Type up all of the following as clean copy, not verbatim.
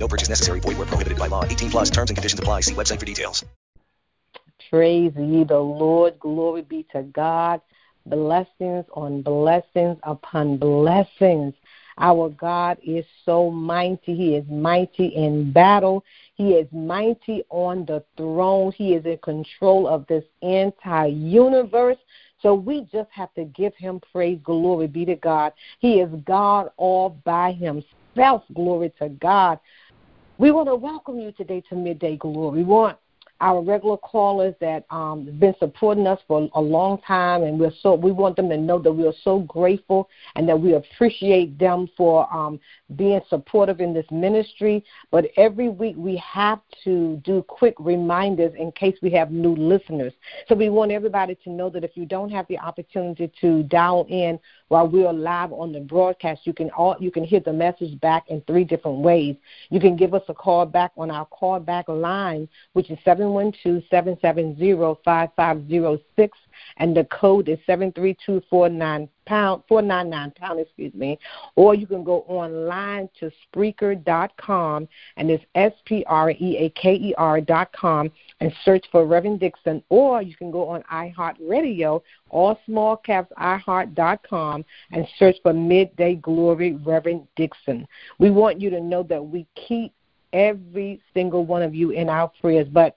No purchase necessary. Void where prohibited by law. 18+ terms and conditions apply. See website for details. Praise ye the Lord. Glory be to God. Blessings on blessings upon blessings. Our God is so mighty. He is mighty in battle. He is mighty on the throne. He is in control of this entire universe. So we just have to give him praise. Glory be to God. He is God all by himself. Glory to God. We want to welcome you today to Midday Glory. We want our regular callers that have been supporting us for a long time, and we want them to know that we are so grateful and that we appreciate them for being supportive in this ministry. But every week we have to do quick reminders in case we have new listeners. So we want everybody to know that if you don't have the opportunity to dial in while we are live on the broadcast, you can hear the message back in three different ways. You can give us a call back on our call back line, which is 712-770-5506, and the code is 732-499 pound, or you can go online to Spreaker.com, and it's Spreaker.com, and search for Reverend Dixon, or you can go on iHeartRadio, all small caps, iHeart.com, and search for Midday Glory Reverend Dixon. We want you to know that we keep every single one of you in our prayers, but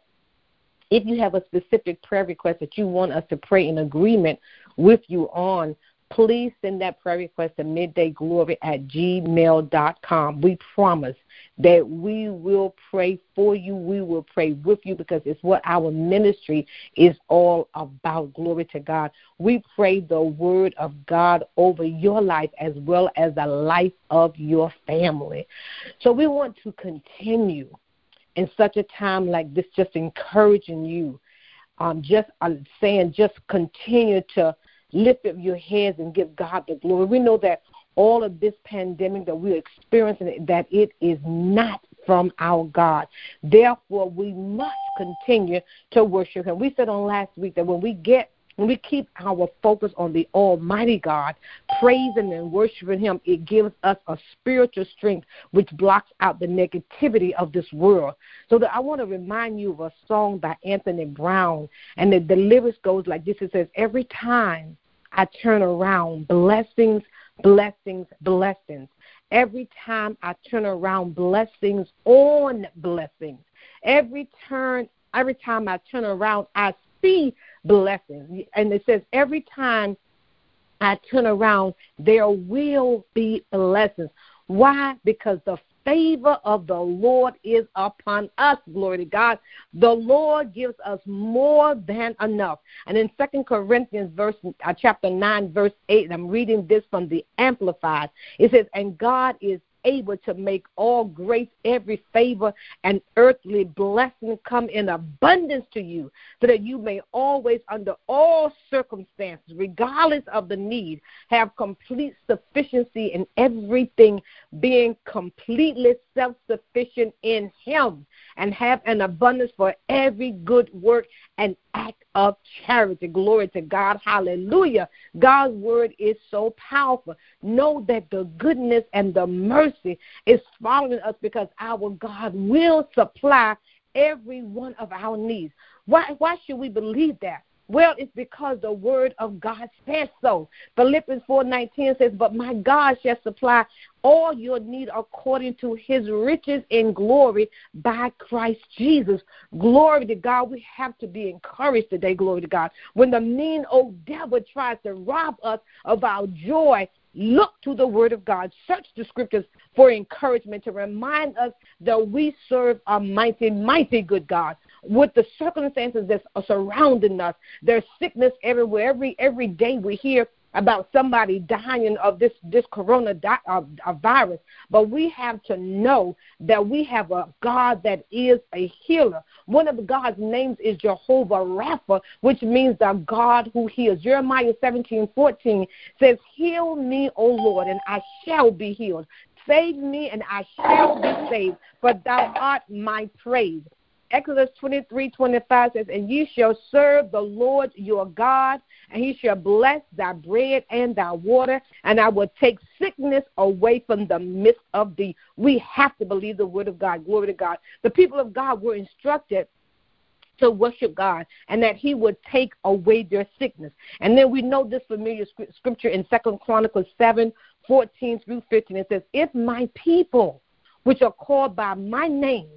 if you have a specific prayer request that you want us to pray in agreement with you on, please send that prayer request to middayglory@gmail.com. We promise that we will pray for you. We will pray with you because it's what our ministry is all about. Glory to God. We pray the word of God over your life as well as the life of your family. So we want to continue in such a time like this, just encouraging you, just continue to lift up your heads and give God the glory. We know that all of this pandemic that we're experiencing, that it is not from our God. Therefore, we must continue to worship him. We said on last week that when we keep our focus on the Almighty God, praising and worshiping him, it gives us a spiritual strength which blocks out the negativity of this world. So I want to remind you of a song by Anthony Brown, and the lyrics goes like this. It says, every time I turn around, blessings, blessings, blessings. Every time I turn around, blessings on blessings. Every time I turn around, I see blessings. And it says, every time I turn around, there will be blessings. Why? Because the favor of the Lord is upon us. Glory to God. The Lord gives us more than enough. And in 2 Corinthians chapter 9, verse 8, and I'm reading this from the Amplified, it says, and God is able to make all grace, every favor, and earthly blessing come in abundance to you, so that you may always, under all circumstances, regardless of the need, have complete sufficiency in everything, being completely self-sufficient in him and have an abundance for every good work and act of charity. Glory to God. Hallelujah. God's word is so powerful. Know that the goodness and the mercy is following us because our God will supply every one of our needs. Why should we believe that? Well, it's because the word of God says so. Philippians 4:19 says, but my God shall supply all your need according to his riches in glory by Christ Jesus. Glory to God. We have to be encouraged today, glory to God. When the mean old devil tries to rob us of our joy, look to the word of God. Search the scriptures for encouragement to remind us that we serve a mighty, mighty good God. With the circumstances that are surrounding us, there's sickness everywhere. Every day we hear about somebody dying of this coronavirus. But we have to know that we have a God that is a healer. One of God's names is Jehovah Rapha, which means the God who heals. Jeremiah 17:14 says, heal me, O Lord, and I shall be healed. Save me, and I shall be saved, for thou art my praise. Exodus 23:25 says, and ye shall serve the Lord your God, and he shall bless thy bread and thy water, and I will take sickness away from the midst of thee. We have to believe the word of God. Glory to God. The people of God were instructed to worship God, and that he would take away their sickness. And then we know this familiar scripture in 2 Chronicles 7:14 through 15. It says, if my people, which are called by my name,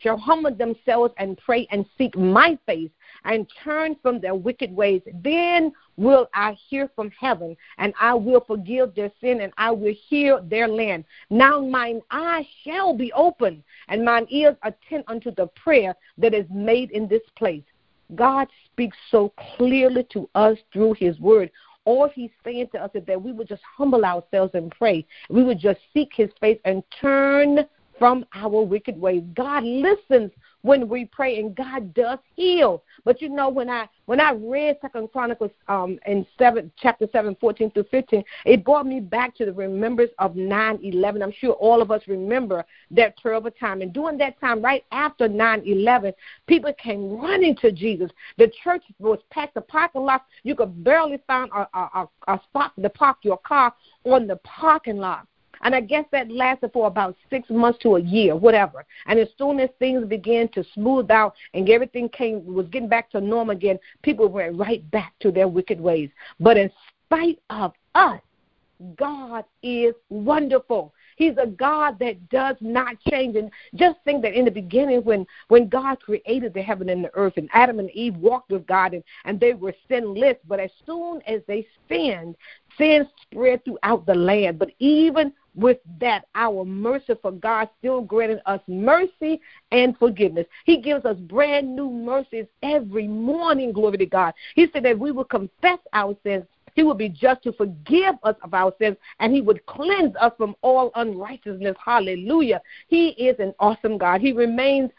shall humble themselves and pray and seek my face and turn from their wicked ways, then will I hear from heaven, and I will forgive their sin, and I will heal their land. Now mine eyes shall be open, and mine ears attend unto the prayer that is made in this place. God speaks so clearly to us through his word. All he's saying to us is that we would just humble ourselves and pray. We would just seek his face and turn from our wicked ways. God listens when we pray, and God does heal. But you know, when I read 2 Chronicles in chapter 7, 14 through 15, it brought me back to the remembrance of 9/11. I'm sure all of us remember that terrible time. And during that time, right after 9/11, people came running to Jesus. The church was packed. The parking lot, you could barely find a spot to park your car on the parking lot. And I guess that lasted for about 6 months to a year, whatever. And as soon as things began to smooth out and everything was getting back to normal again, people went right back to their wicked ways. But in spite of us, God is wonderful. He's a God that does not change. And just think that in the beginning when God created the heaven and the earth, and Adam and Eve walked with God, and they were sinless. But as soon as they sinned, sin spread throughout the land. But even with that, our mercy for God still granted us mercy and forgiveness. He gives us brand new mercies every morning, glory to God. He said that we will confess our sins. He would be just to forgive us of our sins, and he would cleanse us from all unrighteousness. Hallelujah. He is an awesome God. He remains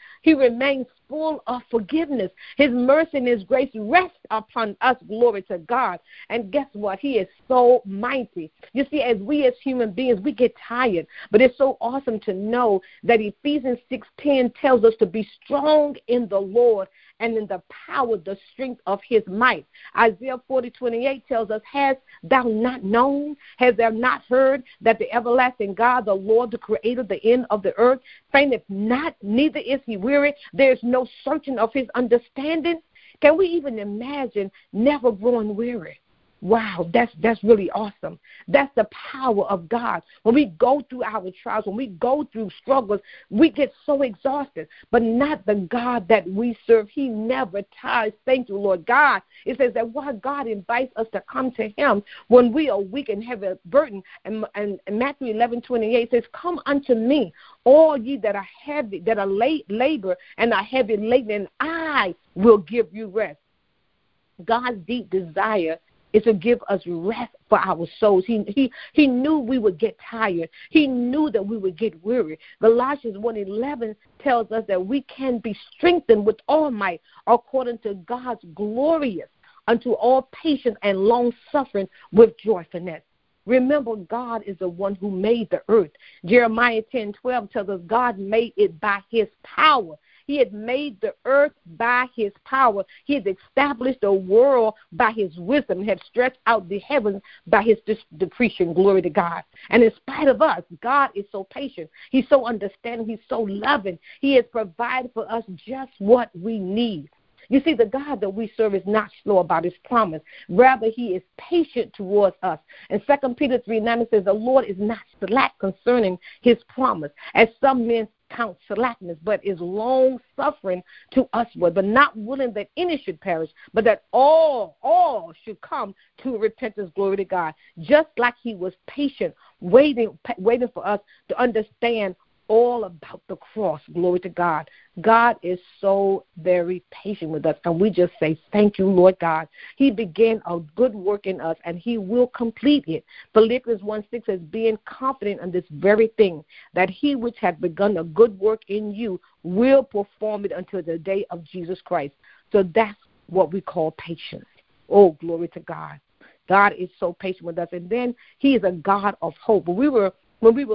full of forgiveness. His mercy and his grace rest upon us, glory to God. And guess what? He is so mighty. You see, as we as human beings, we get tired, but it's so awesome to know that Ephesians 6:10 tells us to be strong in the Lord and in the power, the strength of his might. Isaiah 40:28 tells us, hast thou not known, hast thou not heard that the everlasting God, the Lord, the creator, the end of the earth, fainteth not, neither is he weary, there is no searching of his understanding. Can we even imagine never growing weary? Wow, that's really awesome. That's the power of God. When we go through our trials, when we go through struggles, we get so exhausted, but not the God that we serve. He never tires. Thank you, Lord God. It says that why God invites us to come to him when we are weak and heavy burden. And Matthew 11:28 says, come unto me, all ye that are heavy, that are labor and are heavy laden, and I will give you rest. God's deep desire is to give us rest for our souls. He knew we would get tired. He knew that we would get weary. Galatians 1:11 tells us that we can be strengthened with all might according to God's glorious unto all patience and long-suffering with joyfulness. Remember, God is the one who made the earth. Jeremiah 10:12 tells us God made it by his power. He had made the earth by his power. He had established the world by his wisdom, had stretched out the heavens by his discretion. Glory to God. And in spite of us, God is so patient. He's so understanding. He's so loving. He has provided for us just what we need. You see, the God that we serve is not slow about his promise. Rather, he is patient towards us. And 2 Peter 3:9 says, the Lord is not slack concerning his promise, as some men count slackness, but is long-suffering to usward, but not willing that any should perish, but that all should come to repentance. Glory to God. Just like he was patient, waiting for us to understand all about the cross. Glory to God. God is so very patient with us, and we just say, thank you, Lord God. He began a good work in us, and he will complete it. Philippians 1:6 says, being confident in this very thing, that he which hath begun a good work in you will perform it until the day of Jesus Christ. So that's what we call patience. Oh, glory to God. God is so patient with us, and then he is a God of hope. When we were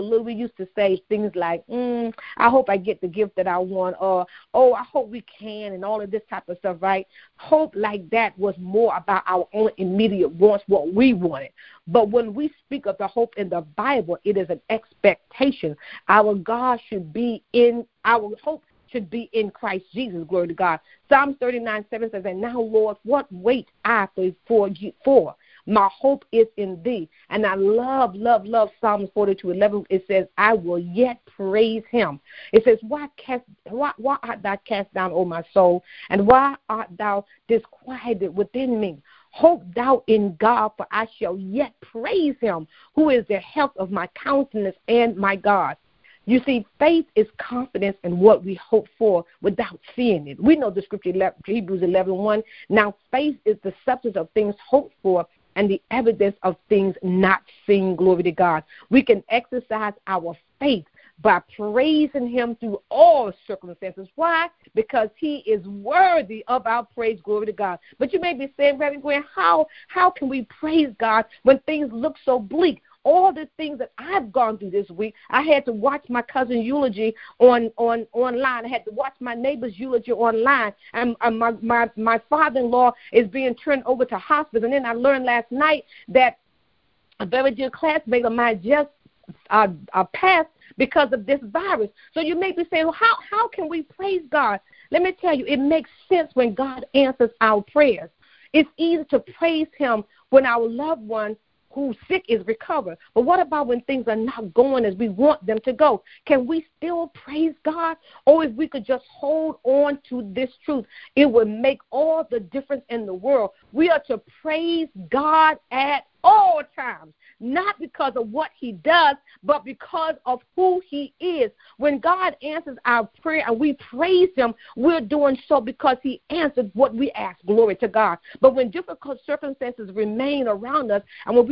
little, we used to say things like, I hope I get the gift that I want, or, I hope we can, and all of this type of stuff, right? Hope like that was more about our own immediate wants, what we wanted. But when we speak of the hope in the Bible, it is an expectation. Our God should be in, our hope should be in Christ Jesus, glory to God. Psalms 39:7 says, and now, Lord, what wait I for you for? My hope is in thee. And I love Psalms 42:11. It says, I will yet praise him. It says, why art thou cast down, O my soul? And why art thou disquieted within me? Hope thou in God, for I shall yet praise him, who is the help of my countenance and my God. You see, faith is confidence in what we hope for without seeing it. We know the scripture, Hebrews 11:1. Now, faith is the substance of things hoped for, and the evidence of things not seen. Glory to God. We can exercise our faith by praising him through all circumstances. Why? Because he is worthy of our praise. Glory to God. But you may be saying, Reverend Gwen, how can we praise God when things look so bleak? All the things that I've gone through this week, I had to watch my cousin's eulogy on online. I had to watch my neighbor's eulogy online. And my father-in-law is being turned over to hospice. And then I learned last night that a very dear classmate of mine just passed because of this virus. So you may be saying, well, how can we praise God? Let me tell you, it makes sense when God answers our prayers. It's easy to praise him when our loved ones who's sick is recovered. But what about when things are not going as we want them to go? Can we still praise God? Or if we could just hold on to this truth, it would make all the difference in the world. We are to praise God at all times, not because of what he does, but because of who he is. When God answers our prayer and we praise him, we're doing so because he answered what we asked. Glory to God. But when difficult circumstances remain around us, and when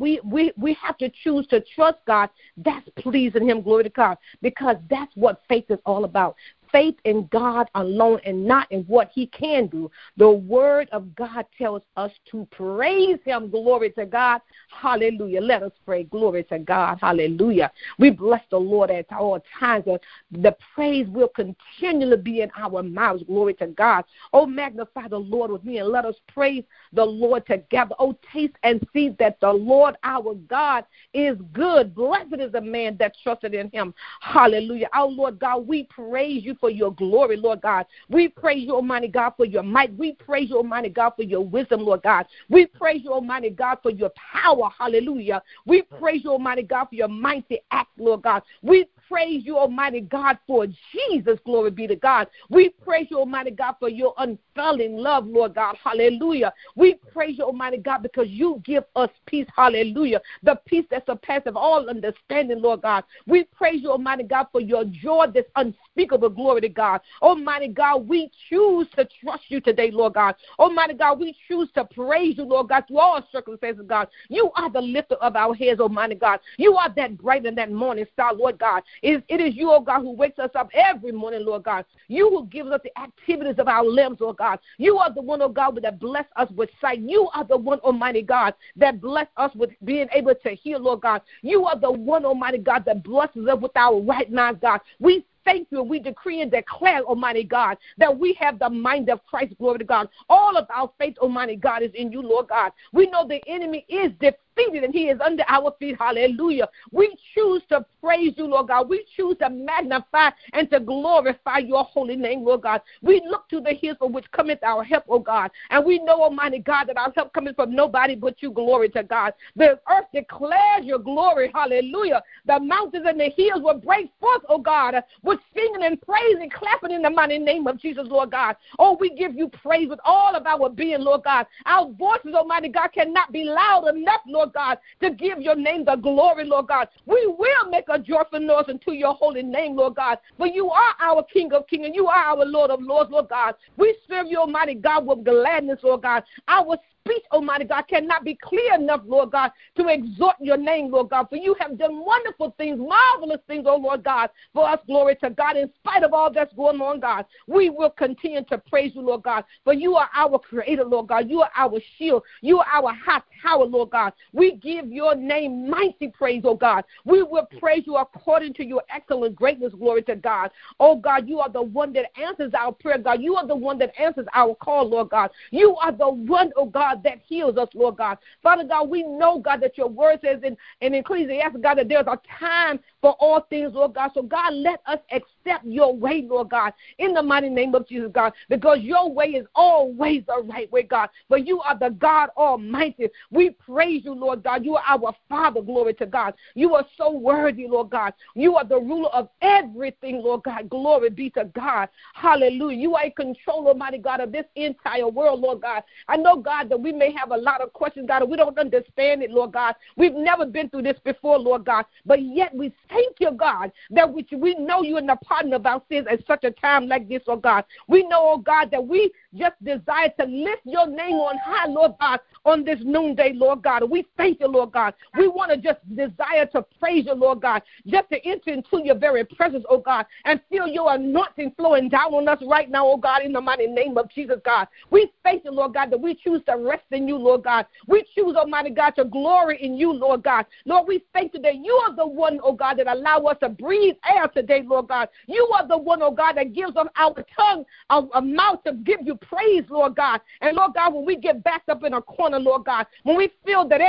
we have to choose to trust God, that's pleasing him. Glory to God, because that's what faith is all about. Faith in God alone and not in what he can do. The word of God tells us to praise him. Glory to God. Hallelujah. Let us pray. Glory to God. Hallelujah. We bless the Lord at all times. The praise will continually be in our mouths. Glory to God. Oh, magnify the Lord with me and let us praise the Lord together. Oh, taste and see that the Lord our God is good. Blessed is the man that trusted in him. Hallelujah. Our Lord God, we praise you for your glory, Lord God. We praise you, Almighty God, for your might. We praise you, Almighty God, for your wisdom, Lord God. We praise you, Almighty God, for your power. Hallelujah. We praise you, Almighty God, for your mighty act, Lord God. We praise you, Almighty God, for Jesus. Glory be to God. We praise you, Almighty God, for your unfailing love, Lord God. Hallelujah. We praise you, Almighty God, because you give us peace. Hallelujah. The peace that surpasses all understanding, Lord God. We praise you, Almighty God, for your joy that's unspeakable. Glory to God. Almighty God, we choose to trust you today, Lord God. Almighty God, we choose to praise you, Lord God, through all circumstances, God. You are the lifter of our heads, Almighty God. You are that bright and that morning star, Lord God. It is you, oh God, who wakes us up every morning, Lord God. You who gives us the activities of our limbs, Lord God. You are the one, oh God, that bless us with sight. You are the one, Almighty God, that bless us with being able to hear, Lord God. You are the one, Almighty God, that blesses us with our right mind, God. We thank you. We decree and declare, Almighty God, that we have the mind of Christ, glory to God. All of our faith, Almighty God, is in you, Lord God. We know the enemy is defeated and he is under our feet. Hallelujah. We choose to praise you, Lord God. We choose to magnify and to glorify your holy name, Lord God. We look to the hills from which cometh our help, oh God. And we know, Almighty God, that our help cometh from nobody but you, glory to God. The earth declares your glory, hallelujah. The mountains and the hills will break forth, oh God, with singing and praising, clapping in the mighty name of Jesus, Lord God. Oh, we give you praise with all of our being, Lord God. Our voices, Almighty God, cannot be loud enough, Lord God, to give your name the glory, Lord God. We will make a joyful noise unto your holy name, Lord God, for you are our King of kings and you are our Lord of lords, Lord God. We serve you, Almighty God, with gladness, Lord God. Our speech, Almighty God, cannot be clear enough, Lord God, to exhort your name, Lord God, for you have done wonderful things, marvelous things, oh Lord God, for us, glory to God. In spite of all that's going on, God, we will continue to praise you, Lord God, for you are our creator, Lord God. You are our shield. You are our high tower, Lord God. We give your name mighty praise, oh God. We will praise you according to your excellent greatness, glory to God. Oh God, you are the one that answers our prayer, God. You are the one that answers our call, Lord God. You are the one, oh God, that heals us, Lord God. Father God, we know, God, that your word says in Ecclesiastes, God, that there's a time for all things, Lord God. So, God, let us accept your way, Lord God, in the mighty name of Jesus, God, because your way is always the right way, God, for you are the God Almighty. We praise you, Lord God. You are our Father, glory to God. You are so worthy, Lord God. You are the ruler of everything, Lord God. Glory be to God. Hallelujah. You are in control, Almighty God, of this entire world, Lord God. I know, God, that we may have a lot of questions, God, and we don't understand it, Lord God. We've never been through this before, Lord God, but yet we thank you, God, that we know you in the pardon of our sins at such a time like this, oh God. We know, oh God, that we just desire to lift your name on high, Lord God, on this noonday, Lord God. We thank you, Lord God. We want to just desire to praise you, Lord God, just to enter into your very presence, oh God, and feel your anointing flowing down on us right now, oh God, in the mighty name of Jesus, God. We thank you, Lord God, that we choose to rest in you, Lord God. We choose, Almighty God, your glory in you, Lord God. Lord, we thank you that you are the one, oh God, that allow us to breathe air today, Lord God. You are the one, oh God, that gives us our tongue, a mouth to give you praise, Lord God. And Lord God, when we get backed up in a corner, Lord God, when we feel that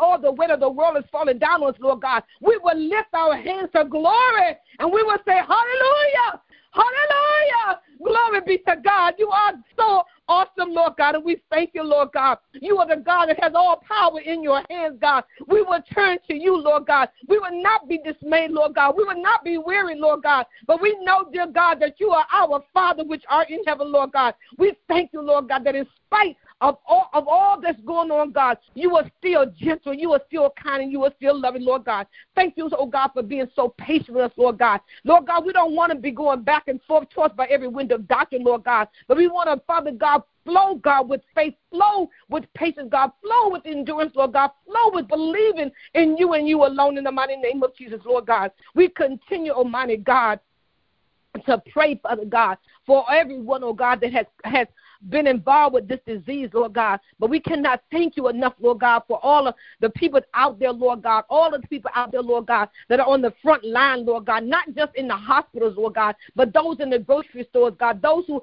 all the weight of the world is falling down on us, Lord God, we will lift our hands to glory and we will say, hallelujah, hallelujah, glory be to God. You are so awesome, Lord God, and we thank you, Lord God. You are the God that has all power in your hands, God. We will turn to you, Lord God. We will not be dismayed, Lord God. We will not be weary, Lord God. But we know, dear God, that you are our Father which art in heaven, Lord God. We thank you, Lord God, that in spite of all that's going on, God, you are still gentle, you are still kind, and you are still loving, Lord God. Thank you, oh God, for being so patient with us, Lord God. Lord God, we don't want to be going back and forth towards by every wind of doctrine, Lord God, but we want to, Father God, flow, God, with faith, flow with patience, God, flow with endurance, Lord God, flow with believing in you and you alone in the mighty name of Jesus, Lord God. We continue, Almighty God, to pray, Father God, for everyone, oh God, that has been involved with this disease, Lord God. But we cannot thank you enough, Lord God, for all of the people out there, Lord God, all of the people out there, Lord God, that are on the front line, Lord God, not just in the hospitals, Lord God, but those in the grocery stores, God, those who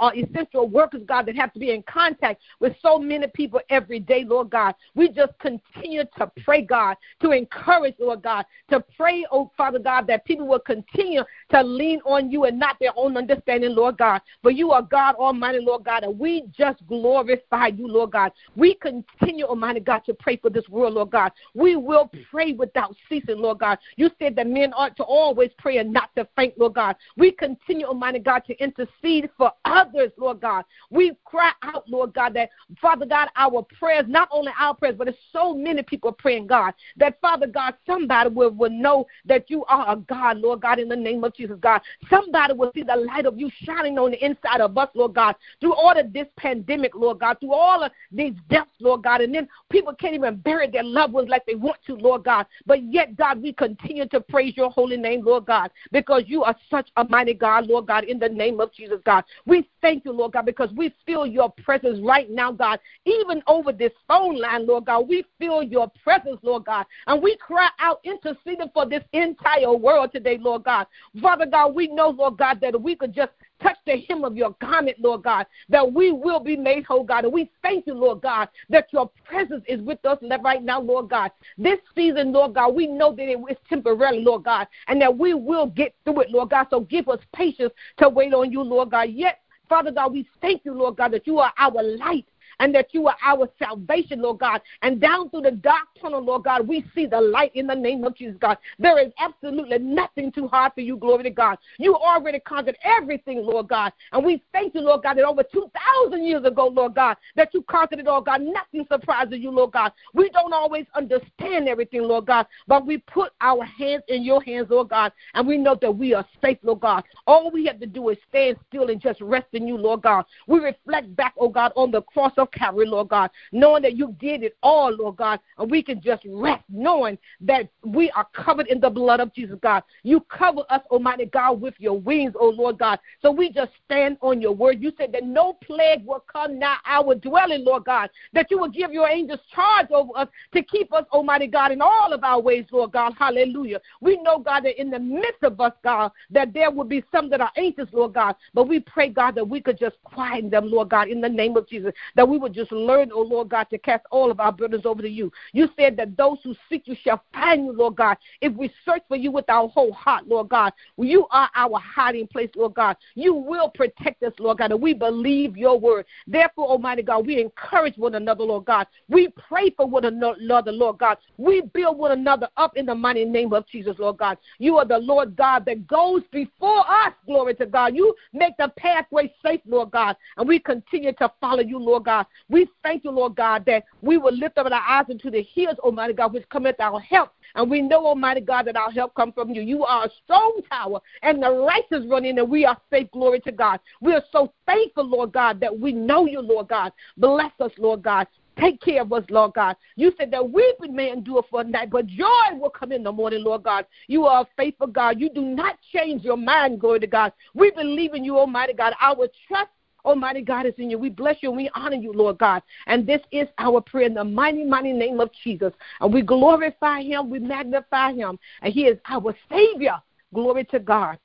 are essential workers, God, that have to be in contact with so many people every day, Lord God. We just continue to pray, God, to encourage, Lord God, to pray, oh Father God, that people will continue to lean on you and not their own understanding, Lord God. For you are God Almighty, Lord God, and we just glorify you, Lord God. We continue, Almighty God, to pray for this world, Lord God. We will pray without ceasing, Lord God. You said that men ought to always pray and not to faint, Lord God. We continue, Almighty God, to intercede for others, Lord God. We cry out, Lord God, that, Father God, our prayers, not only our prayers, but it's so many people praying, God, that, Father God, somebody will know that you are a God, Lord God, in the name of Jesus, God. Somebody will see the light of you shining on the inside of us, Lord God. through all of this pandemic, Lord God, through all of these deaths, Lord God, and then people can't even bury their loved ones like they want to, Lord God. But yet, God, we continue to praise your holy name, Lord God, because you are such a mighty God, Lord God, in the name of Jesus, God. We thank you, Lord God, because we feel your presence right now, God, even over this phone line, Lord God. We feel your presence, Lord God, and we cry out interceding for this entire world today, Lord God. Father God, we know, Lord God, that if we could just touch the hem of your garment, Lord God, that we will be made whole, God. And we thank you, Lord God, that your presence is with us right now, Lord God. This season, Lord God, we know that it is temporary, Lord God, and that we will get through it, Lord God. So give us patience to wait on you, Lord God. Yet, Father God, we thank you, Lord God, that you are our light and that you are our salvation, Lord God. And down through the dark tunnel, Lord God, we see the light in the name of Jesus, God. There is absolutely nothing too hard for you, glory to God. You already conquered everything, Lord God. And we thank you, Lord God, that over 2,000 years ago, Lord God, that you conquered it all, God. Nothing surprises you, Lord God. We don't always understand everything, Lord God, but we put our hands in your hands, Lord God, and we know that we are safe, Lord God. All we have to do is stand still and just rest in you, Lord God. We reflect back, oh God, on the cross of Calvary, Lord God, knowing that you did it all, Lord God, and we can just rest knowing that we are covered in the blood of Jesus, God. You cover us, Almighty God, with your wings, oh Lord God. So we just stand on your word. You said that no plague will come nigh our dwelling, Lord God, that you will give your angels charge over us to keep us, Almighty God, in all of our ways, Lord God. Hallelujah. We know, God, that in the midst of us, God, that there will be some that are anxious, Lord God, but we pray, God, that we could just quiet them, Lord God, in the name of Jesus, that we would just learn, oh Lord God, to cast all of our burdens over to you. You said that those who seek you shall find you, Lord God. If we search for you with our whole heart, Lord God, you are our hiding place, Lord God. You will protect us, Lord God, and we believe your word. Therefore, Almighty God, we encourage one another, Lord God. We pray for one another, Lord God. We build one another up in the mighty name of Jesus, Lord God. You are the Lord God that goes before us, glory to God. You make the pathway safe, Lord God, and we continue to follow you, Lord God. We thank you, Lord God, that we will lift up our eyes into the hills, Almighty God, which cometh our help. And we know, Almighty God, that our help comes from you. You are a strong tower, and the righteous run in, and we are safe, glory to God. We are so thankful, Lord God, that we know you, Lord God. Bless us, Lord God. Take care of us, Lord God. You said that weeping may endure for a night, but joy will come in the morning, Lord God. You are a faithful God. You do not change your mind, glory to God. We believe in you, Almighty God. Our trust, Almighty God, is in you. We bless you and we honor you, Lord God. And this is our prayer in the mighty, mighty name of Jesus. And we glorify him, we magnify him, and he is our Savior. Glory to God.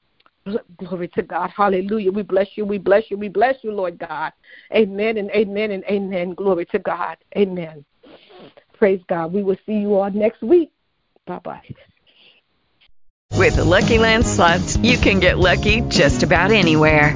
Glory to God. Hallelujah. We bless you, we bless you, we bless you, Lord God. Amen and amen and amen. Glory to God. Amen. Praise God. We will see you all next week. Bye-bye. With the Lucky Land Slots, you can get lucky just about anywhere.